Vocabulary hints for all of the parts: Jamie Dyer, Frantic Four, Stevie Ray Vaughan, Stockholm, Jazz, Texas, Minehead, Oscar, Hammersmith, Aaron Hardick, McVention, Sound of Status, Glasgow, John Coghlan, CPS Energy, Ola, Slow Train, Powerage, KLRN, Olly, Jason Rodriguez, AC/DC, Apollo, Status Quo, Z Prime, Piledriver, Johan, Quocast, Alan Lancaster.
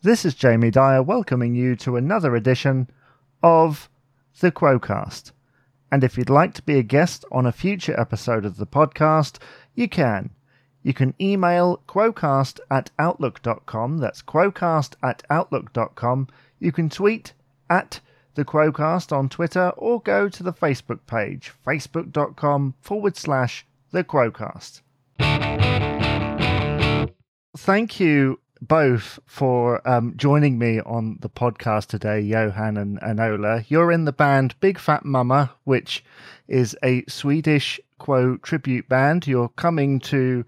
This is Jamie Dyer welcoming you to another edition of the Quocast. And if you'd like to be a guest on a future episode of the podcast, you can. You can email quocast@outlook.com. That's quocast@outlook.com. You can tweet at the Quocast on Twitter or go to the Facebook page, facebook.com/the Quocast. Thank you both for joining me on the podcast today, Johan and Ola. You're in the band Big Fat Mama, which is a Swedish Quo tribute band. You're coming to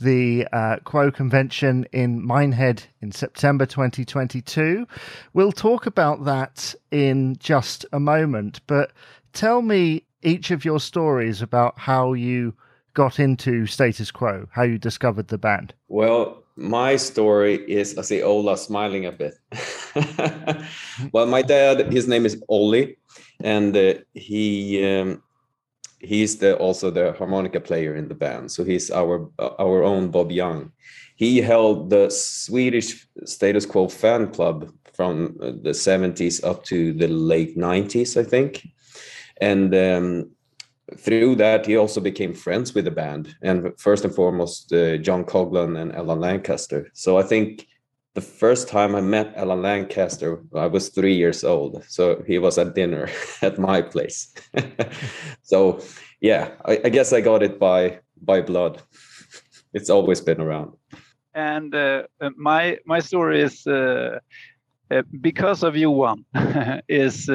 the Quo convention in Minehead in September 2022. We'll talk about that in just a moment, but tell me each of your stories about how you got into Status Quo, how you discovered the band. Well, my story is, I see Ola smiling a bit. Well, my dad, his name is Olly, and he's also the harmonica player in the band. So he's our own Bob Young. He held the Swedish Status Quo fan club from the 70s up to the late 90s, I think. And through that, he also became friends with the band, and first and foremost, John Coghlan and Alan Lancaster. So I think the first time I met Alan Lancaster, I was 3 years old. So he was at dinner at my place. So yeah, I guess I got it by blood. It's always been around. And my story is because of Johan. Is.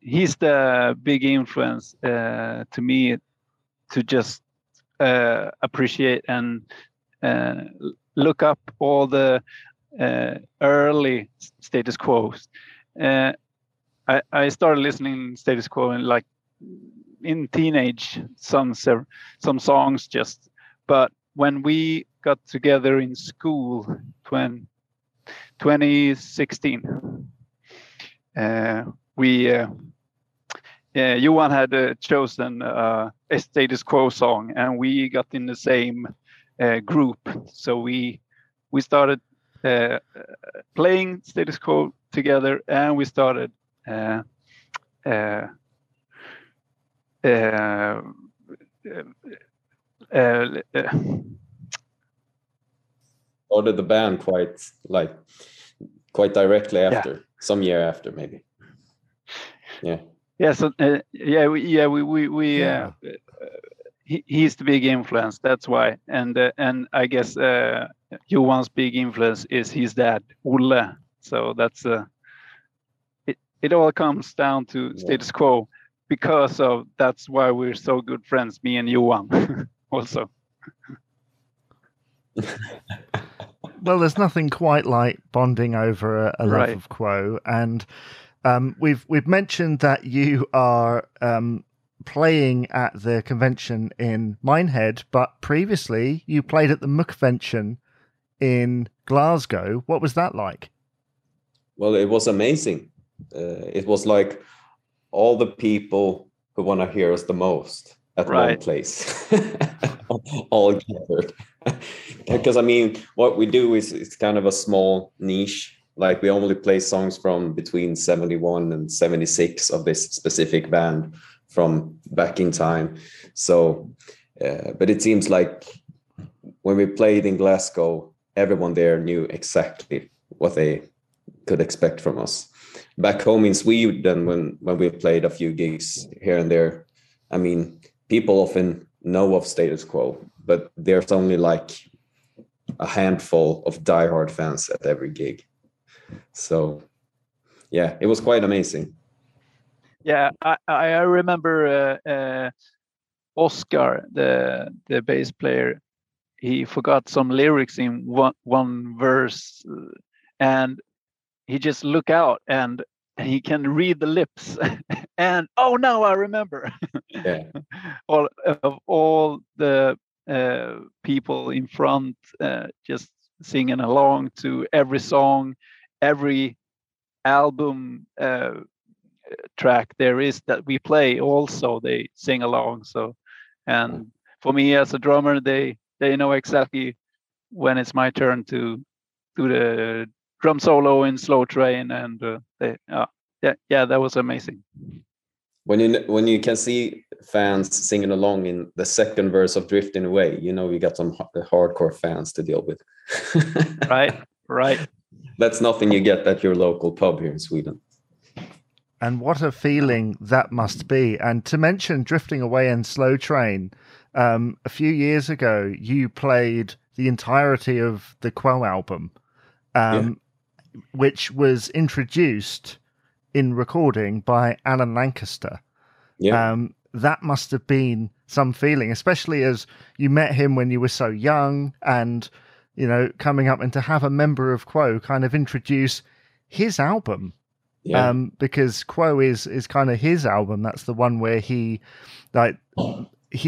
He's the big influence to me to just appreciate and look up all the early Status Quos. I started listening Status Quo in teenage, some songs just. But when we got together in school, 2016. Johan had chosen a Status Quo song, and we got in the same group. So we started playing Status Quo together, and we started ordered the band quite directly after, yeah. Some year after maybe. Yeah. Yeah. So he's the big influence. That's why. And I guess Johan's big influence is his dad, Ola. So that's it all comes down to Status Quo because of that's why we're so good friends, me and Johan, also. Well, there's nothing quite like bonding over a love of Quo. And we've mentioned that you are playing at the convention in Minehead, but previously you played at the McVention in Glasgow. What was that like? Well, it was amazing. It was like all the people who want to hear us the most at one place, all gathered. Because I mean, what we do is it's kind of a small niche. Like we only play songs from between 71 and 76 of this specific band from back in time. So, but it seems like when we played in Glasgow, everyone there knew exactly what they could expect from us. Back home in Sweden, when we played a few gigs here and there, I mean, people often know of Status Quo, but there's only like a handful of diehard fans at every gig. So, yeah, it was quite amazing. Yeah, I remember Oscar, the bass player. He forgot some lyrics in one verse, and he just looked out and he can read the lips. And oh, now I remember. Yeah. all the people in front just singing along to every song. Every album track there is that we play, also they sing along. So, and for me as a drummer, they know exactly when it's my turn to do the drum solo in Slow Train, and yeah, that was amazing. When you can see fans singing along in the second verse of Drifting Away, you know we got some hardcore fans to deal with. Right. That's nothing you get at your local pub here in Sweden. And what a feeling that must be. And to mention Drifting Away and Slow Train, a few years ago, you played the entirety of the Quo album, which was introduced in recording by Alan Lancaster. That must have been some feeling, especially as you met him when you were so young, and you know, coming up, and to have a member of Quo kind of introduce his album, because Quo is kind of his album. That's the one where he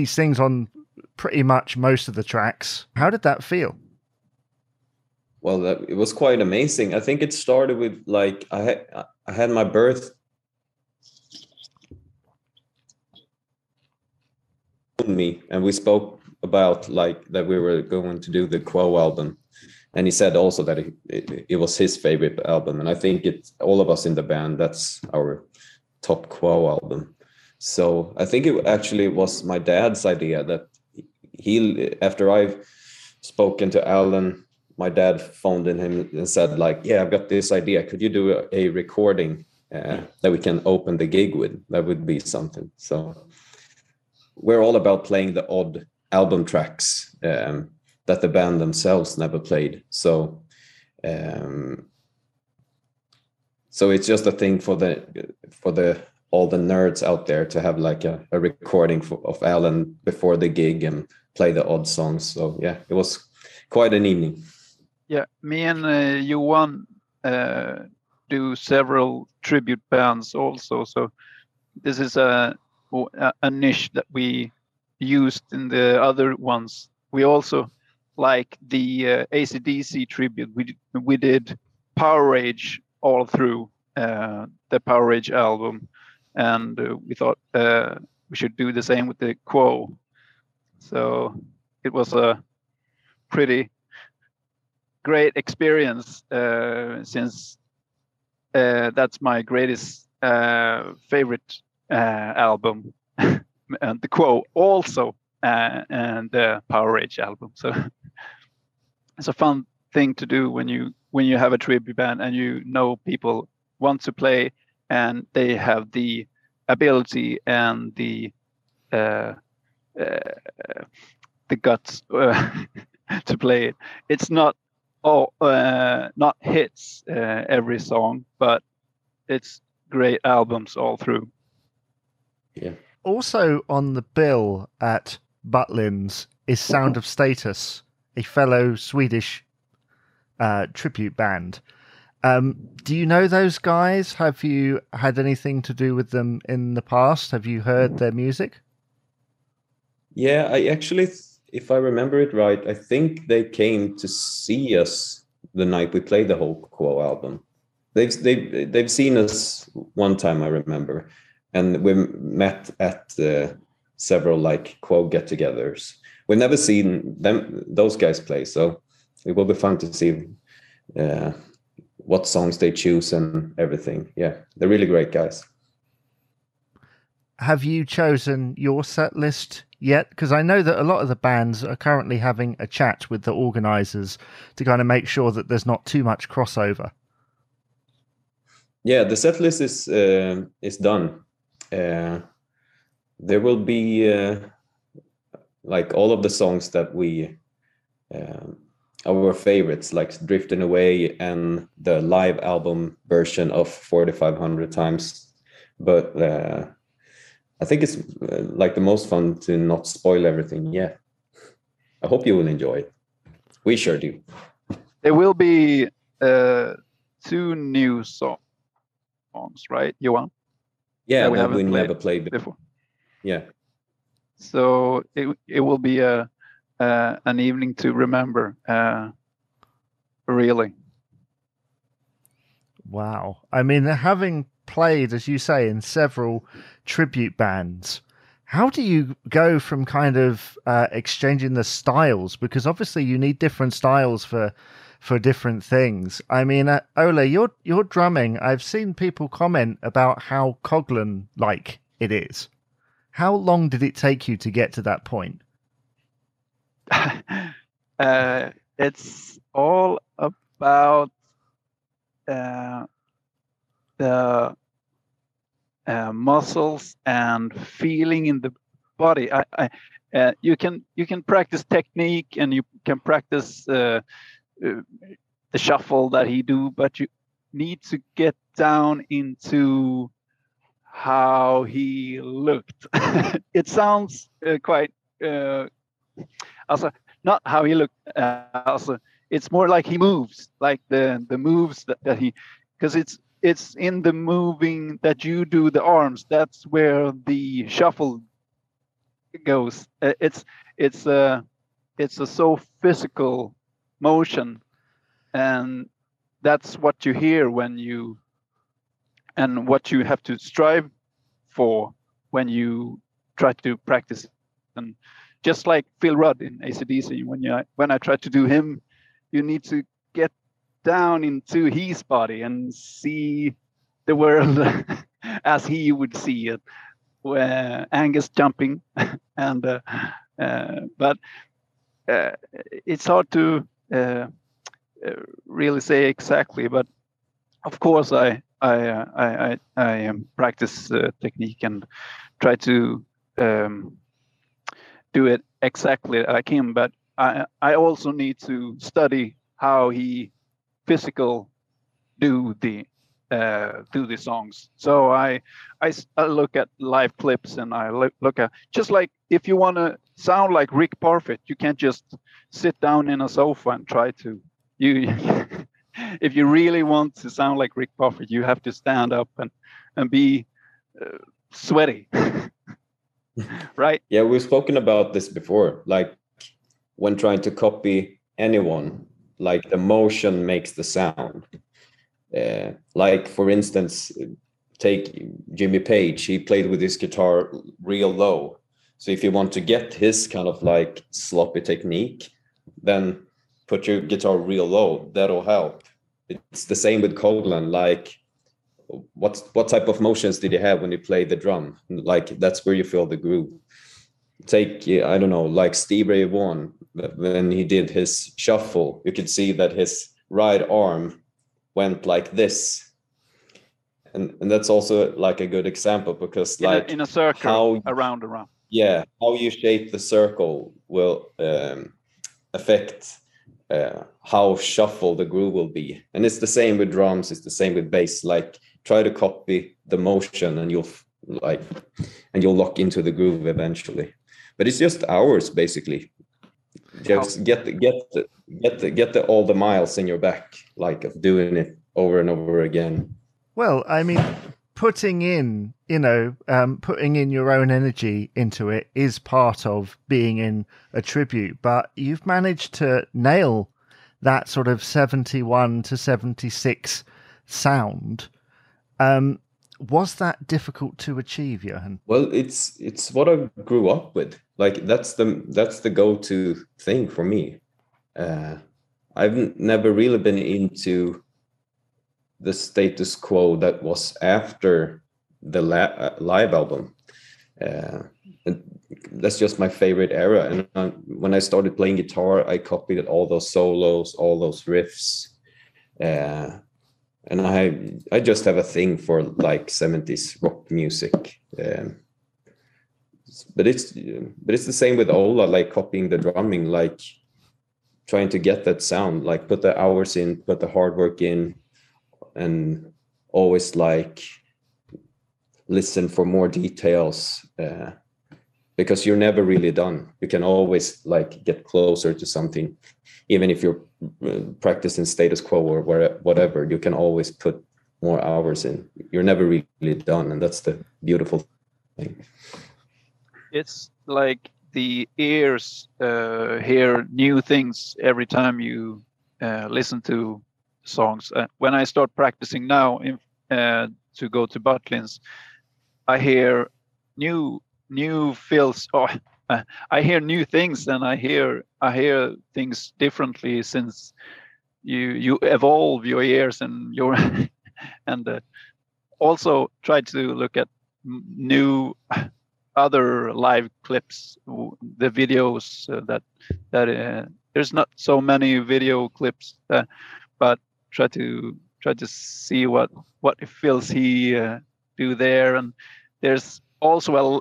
sings on pretty much most of the tracks. How did that feel? Well, it was quite amazing. I think it started with, like, I had my birth. Me, and we spoke about, like, that we were going to do the Quo album, and he said also that it was his favorite album, and I think it's all of us in the band, that's our top Quo album. So I think it actually was my dad's idea that he, after I've spoken to Alan, my dad phoned in him and said, like, yeah, I've got this idea. Could you do a recording that we can open the gig with? That would be something. So we're all about playing the odd album tracks that the band themselves never played. So so it's just a thing for all the nerds out there to have, like, a recording of Alan before the gig and play the odd songs. So yeah, it was quite an evening. Yeah, me and Johan do several tribute bands also. So this is a niche that we used in the other ones. We also, like, the AC/DC tribute. We did Powerage all through the Powerage album, and we thought we should do the same with the Quo. So it was a pretty great experience, since that's my greatest favorite album, and the Quo also, and the Powerage album. So it's a fun thing to do when you have a tribute band and you know people want to play and they have the ability and the guts to play it. It's not not hits every song, but it's great albums all through. Yeah. Also on the bill at Butlins is Sound of Status, a fellow Swedish tribute band. Do you know those guys? Have you had anything to do with them in the past? Have you heard their music? Yeah, I actually, if I remember it right, I think they came to see us the night we played the whole Quo album. They've seen us one time, I remember, and we met at several, like, Quo get-togethers. We've never seen those guys play, so it will be fun to see what songs they choose and everything. Yeah, they're really great guys. Have you chosen your set list yet? Because I know that a lot of the bands are currently having a chat with the organizers to kind of make sure that there's not too much crossover. Yeah, the set list is done. There will be like all of the songs that we our favorites, like Drifting Away and the live album version of 4500 Times, but I think it's like the most fun to not spoil everything. Yeah, I hope you will enjoy it. We sure do. There will be two new songs, right, Johan? Yeah, we never played before. Yeah. So it will be an evening to remember, really. Wow. I mean, having played, as you say, in several tribute bands, how do you go from kind of exchanging the styles? Because obviously you need different styles for for different things. I mean, Ola, your drumming, I've seen people comment about how Coghlan-like it is. How long did it take you to get to that point? It's all about the muscles and feeling in the body. You can practice technique and you can practice the shuffle that he do, but you need to get down into how he looked. It sounds quite also not how he looked. Also, it's more like he moves, like the moves that he, because it's in the moving that you do the arms. That's where the shuffle goes. It's a so physical motion, and that's what you hear when you, and what you have to strive for when you try to practice. And just like Phil Rudd in AC/DC, when I try to do him, you need to get down into his body and see the world as he would see it. Where Angus jumping, and but it's hard to really say exactly. But of course, I practice technique and try to do it exactly like him. But I also need to study how he physical do the songs. So I look at live clips, and I look at, just like if you want to sound like Rick Parfitt, you can't just sit down in a sofa and try to. You if you really want to sound like Rick Parfitt, you have to stand up and be sweaty, right? Yeah, we've spoken about this before. Like when trying to copy anyone, like the motion makes the sound. Like, for instance, take Jimmy Page. He played with his guitar real low. So if you want to get his kind of like sloppy technique, then put your guitar real low. That'll help. It's the same with Coghlan. Like, what type of motions did he have when he played the drum? Like, that's where you feel the groove. Take, I don't know, like Stevie Ray Vaughan, when he did his shuffle, you could see that his right arm went like this, and that's also like a good example, because like in a circle, how around, yeah, how you shape the circle will affect how shuffle the groove will be. And it's the same with drums, it's the same with bass. Like, try to copy the motion and you'll lock into the groove eventually. But it's just hours, basically. Just get all the miles in your back, like, of doing it over and over again. Well, I mean, putting in your own energy into it is part of being in a tribute, but you've managed to nail that sort of 71 to 76 sound. Was that difficult to achieve, Johan? Well, it's what I grew up with. Like, that's the go-to thing for me. I've never really been into the status quo that was after the live album. That's just my favorite era. And when I started playing guitar, I copied all those solos, all those riffs. And I just have a thing for like 70s rock music, but it's the same with Ola, like copying the drumming, like trying to get that sound, like put the hours in, put the hard work in, and always like listen for more details, because you're never really done. You can always like get closer to something, even if you're practicing status quo or whatever. You can always put more hours in. You're never really done, and that's the beautiful thing. It's like the ears hear new things every time you listen to songs. When I start practicing now to go to Butlins, I hear new feels. I hear new things, and I hear things differently since you evolve your ears and your and also try to look at new other live clips, the videos that there's not so many video clips, but try to see what it feels he do there. And there's also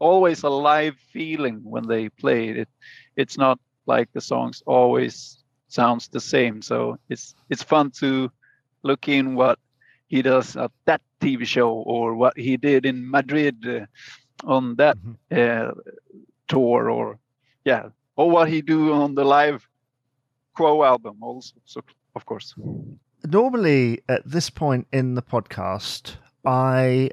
always a live feeling when they play it. It's not like the songs always sounds the same. So it's fun to look in what he does at that TV show, or what he did in Madrid on that tour, or what he do on the Live Quo album also, so, of course. Normally at this point in the podcast, I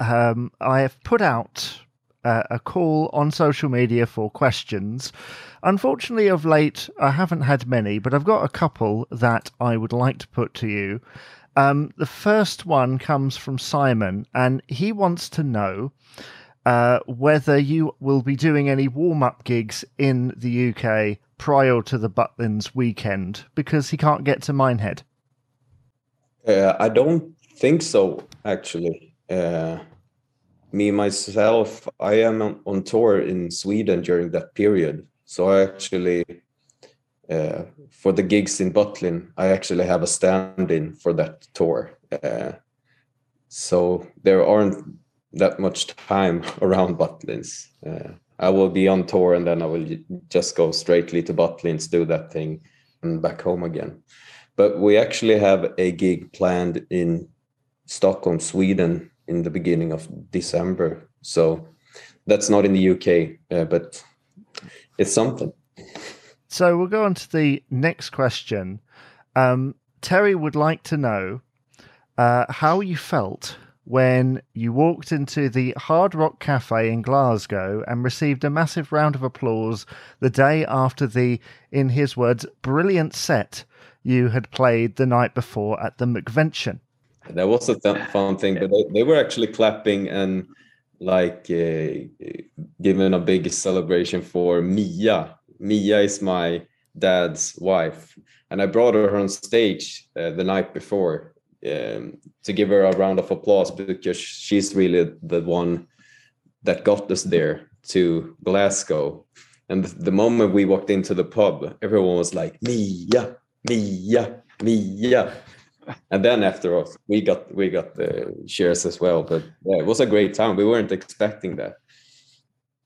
have put out a call on social media for questions. Unfortunately, of late, I haven't had many, but I've got a couple that I would like to put to you. The first one comes from Simon, and he wants to know whether you will be doing any warm-up gigs in the UK prior to the Butlins weekend, because he can't get to Minehead. I don't think so, actually. Me, myself, I am on tour in Sweden during that period. So I actually, for the gigs in Butlin, I actually have a stand-in for that tour. So there aren't that much time around Butlins. I will be on tour, and then I will just go straightly to Butlins, do that thing, and back home again. But we actually have a gig planned in Stockholm, Sweden, in the beginning of December. So that's not in the UK, but it's something. So we'll go on to the next question. Terry would like to know how you felt when you walked into the Hard Rock Cafe in Glasgow and received a massive round of applause the day after the, in his words, brilliant set you had played the night before at the McVention. That was a fun thing, but they were actually clapping and like giving a big celebration for Mia. Mia is my dad's wife, and I brought her on stage the night before to give her a round of applause, because she's really the one that got us there to Glasgow. And the moment we walked into the pub, everyone was like, Mia, Mia, Mia. And then after us, we got the shares as well. But yeah, it was a great time. We weren't expecting that,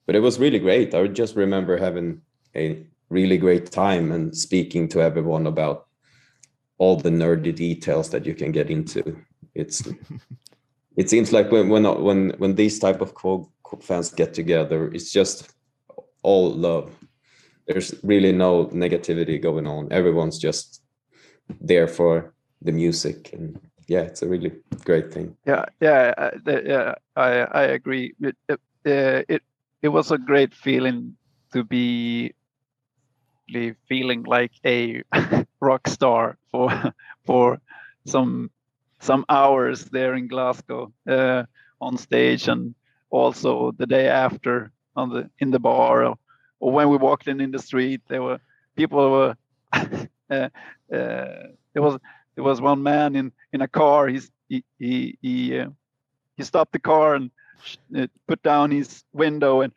but it was really great. I just remember having a really great time and speaking to everyone about all the nerdy details that you can get into. It seems like when these type of Quo fans get together, it's just all love. There's really no negativity going on. Everyone's just there for the music, and yeah, it's a really great thing. I agree. It was a great feeling to be feeling like a rock star for some hours there in Glasgow, on stage, and also the day after in the bar, or when we walked in the street, people were there was one man in a car. He stopped the car and put down his window and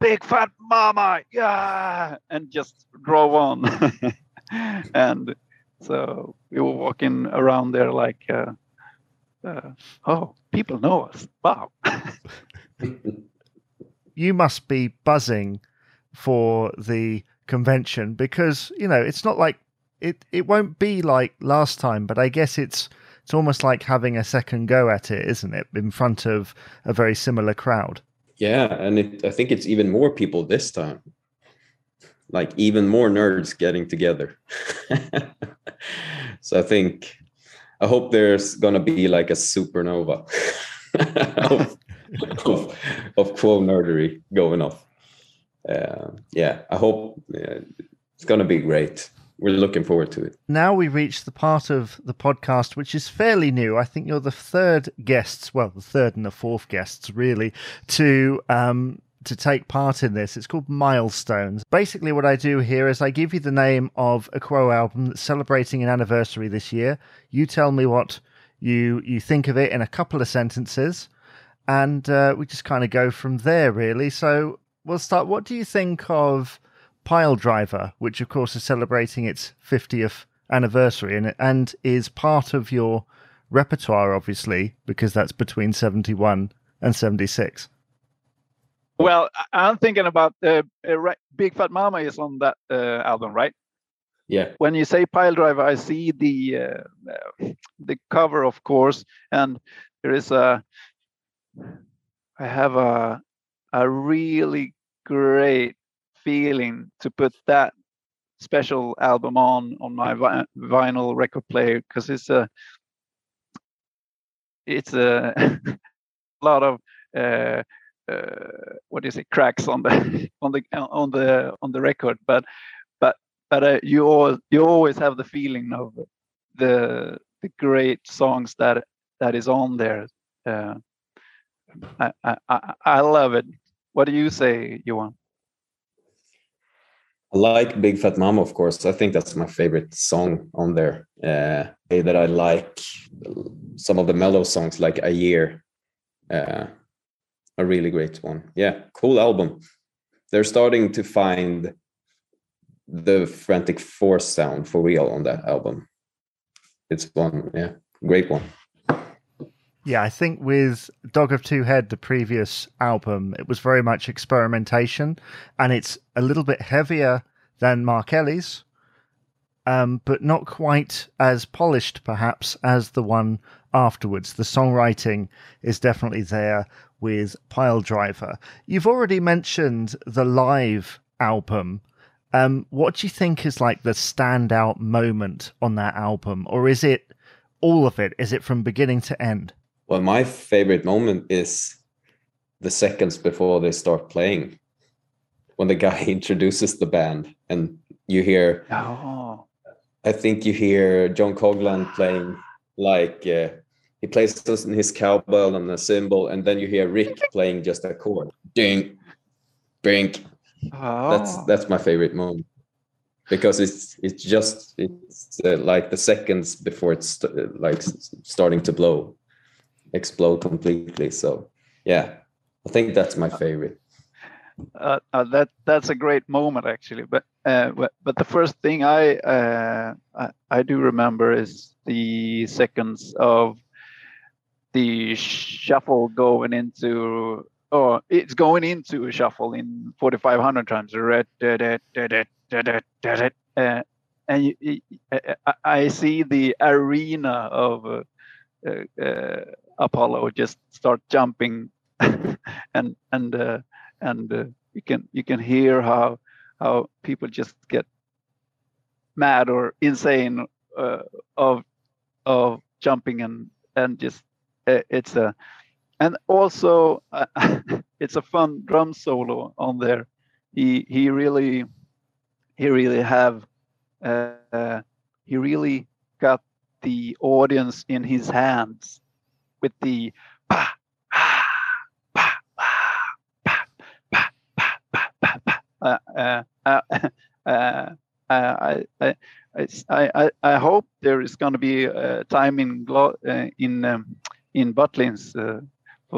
Big Fat Mama, yeah, and just drove on. And so we were walking around there like, oh, people know us! Wow. You must be buzzing for the convention, because it's not like. It won't be like last time, but I guess it's almost like having a second go at it, isn't it? In front of a very similar crowd. Yeah, and I think it's even more people this time. Like even more nerds getting together. So I hope there's gonna be like a supernova of Quo nerdery going off. I hope it's gonna be great. We're looking forward to it. Now we reach the part of the podcast which is fairly new. I think you're the third guests, well, the third and the fourth guests, really, to to take part in this. It's called Milestones. Basically what I do here is I give you the name of a Quo album that's celebrating an anniversary this year. You tell me what you think of it in a couple of sentences, and we just kind of go from there, really. So we'll start. What do you think of Piledriver, which of course is celebrating its 50th anniversary and is part of your repertoire, obviously, because that's between 71 and 76? Well, I'm thinking about Big Fat Mama is on that album, right? Yeah. When you say Piledriver, I see the cover, of course, and there is I have a really great feeling to put that special album on my vinyl record player, because it's a lot of cracks on the record, but you always have the feeling of the great songs that is on there. I love it. What do you say, Johan? I like Big Fat Mama, of course. I think that's my favorite song on there. That I like some of the mellow songs, like A Year. A really great one. Yeah, cool album. They're starting to find the Frantic Four sound for real on that album. It's one, yeah, great one. Yeah, I think with Dog of Two Head, the previous album, it was very much experimentation, and it's a little bit heavier than Mark Ellis, but not quite as polished, perhaps, as the one afterwards. The songwriting is definitely there with Piledriver. You've already mentioned the live album. What do you think is like the standout moment on that album, or is it all of it? Is it from beginning to end? Well, my favorite moment is the seconds before they start playing, when the guy introduces the band and you hear, I think you hear John Coghlan playing, like he plays his cowbell and the cymbal, and then you hear Rick playing just a chord. Ding, brink. Oh. That's my favorite moment, because it's like the seconds before it's like starting to blow. Explode completely. So yeah, I think that's my favorite. That's a great moment, actually. But the first thing I do remember is the seconds of the shuffle going into, or it's going into a shuffle in 4,500 times. And I see the arena of Apollo just start jumping, and you can hear how people just get mad or insane of jumping and just it's a, and also it's a fun drum solo on there. He really got the audience in his hands with the pa, ah, pa, pa, pa, pa, pa, pa, pa, pa. I hope there is going to be a time in Butlins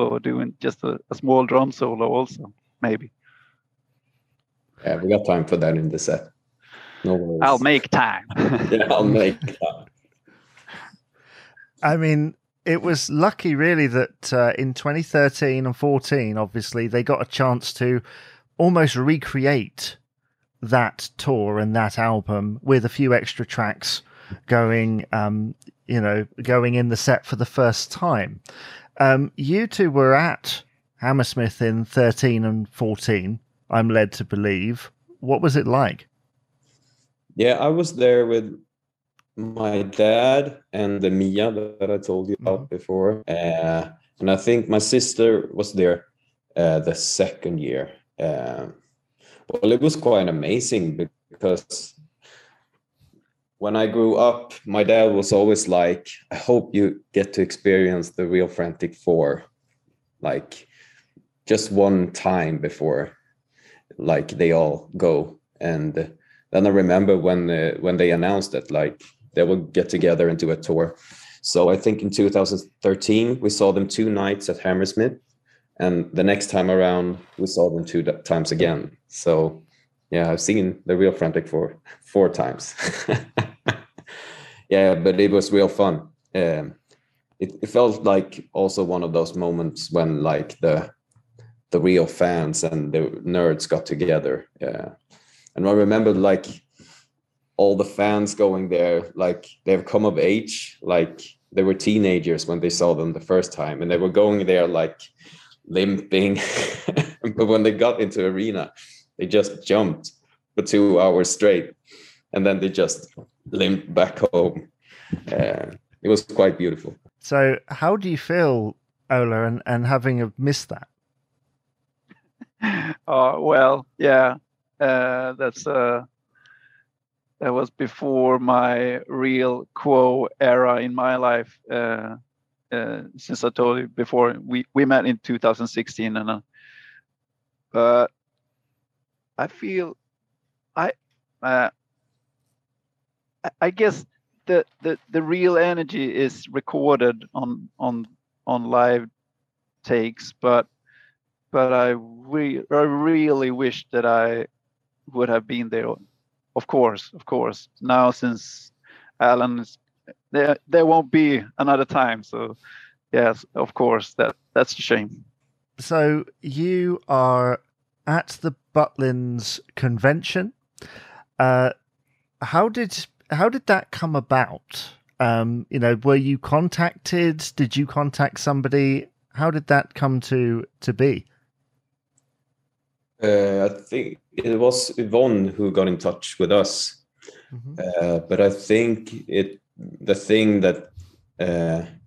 for doing just a small drum solo also, maybe. Yeah, we got time for that in the set. No worries. I'll make time. Yeah, I'll make time. I mean, it was lucky, really, that in 2013 and 14, obviously, they got a chance to almost recreate that tour and that album with a few extra tracks going in the set for the first time. You two were at Hammersmith in 13 and 14, I'm led to believe. What was it like? Yeah, I was there with my dad and the Mia that I told you about before, and I think my sister was there the second year. Well, it was quite amazing, because when I grew up, my dad was always like, I hope you get to experience the real Frantic Four, like just one time before, like, they all go. And then I remember when they announced that, like, they will get together and do a tour. So I think in 2013, we saw them 2 nights at Hammersmith. And the next time around, we saw them 2 times again. So, yeah, I've seen the real Frantic Four 4 times. Yeah, but it was real fun. It felt like also one of those moments when, like, the real fans and the nerds got together. Yeah. And I remember, like, all the fans going there, like, they've come of age, like, they were teenagers when they saw them the first time, and they were going there, like, limping. But when they got into arena, they just jumped for 2 hours straight, and then they just limped back home. It was quite beautiful. So how do you feel, Ola, and having missed that? Oh, well, yeah, that was before my real Quo era in my life. Since I told you before, we met in 2016, and but I feel I guess the real energy is recorded on live takes, but I really wish that I would have been there. Of course. Now, since Alan is there won't be another time. So, yes, of course, that's a shame. So you are at the Butlins convention. How did that come about? Were you contacted? Did you contact somebody? How did that come to be? I think it was Yvonne who got in touch with us. Mm-hmm. But I think the thing that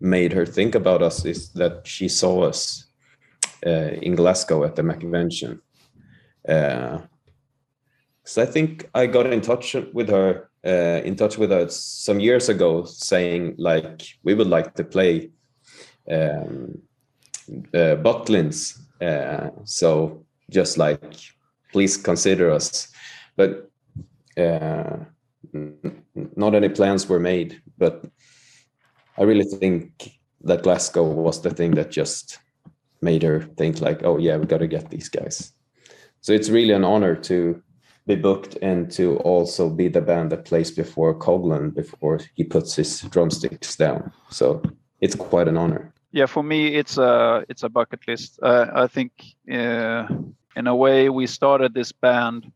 made her think about us is that she saw us in Glasgow at the McVention. So I think I got in touch with her some years ago, saying, like, we would like to play Butlins. So just, like, please consider us. But not any plans were made, but I really think that Glasgow was the thing that just made her think, like, oh yeah, we got to get these guys. So it's really an honor to be booked and to also be the band that plays before Coghlan, before he puts his drumsticks down. So it's quite an honor. Yeah, for me, it's a bucket list. I think in a way we started this band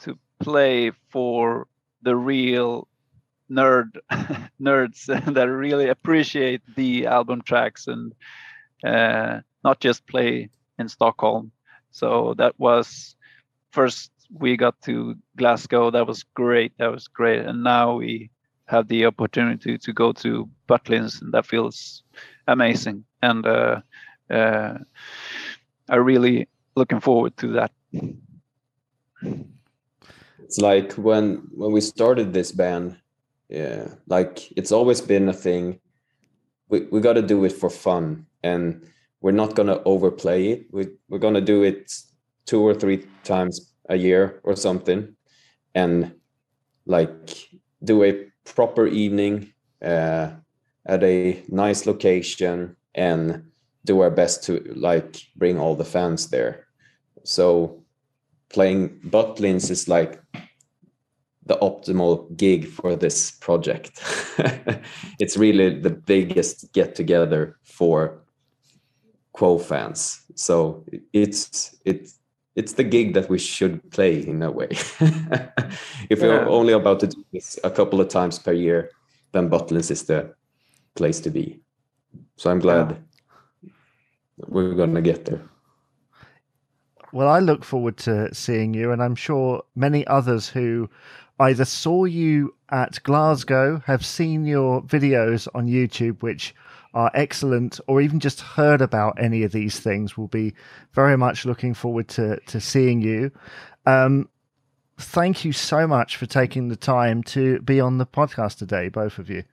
to play for the real nerds that really appreciate the album tracks and not just play in Stockholm. So that was first we got to Glasgow. That was great. And now we have the opportunity to go to Butlins, and that feels amazing. And I'm really looking forward to that. It's like when we started this band, yeah, like, it's always been a thing. We got to do it for fun, and we're not going to overplay it. We're going to do it 2 or 3 times a year or something, and, like, do a proper evening at a nice location and do our best to, like, bring all the fans there. So playing Butlins is, like, the optimal gig for this project. It's really the biggest get together for Quo fans. So it's the gig that we should play in a way. If we're only about to do this a couple of times per year, then Butlins is the place to be. So I'm glad we're going to get there. Well, I look forward to seeing you, and I'm sure many others who either saw you at Glasgow, have seen your videos on YouTube, which are excellent, or even just heard about any of these things, will be very much looking forward to seeing you. Thank you so much for taking the time to be on the podcast today, both of you.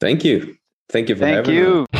Thank you. Thank you for having me.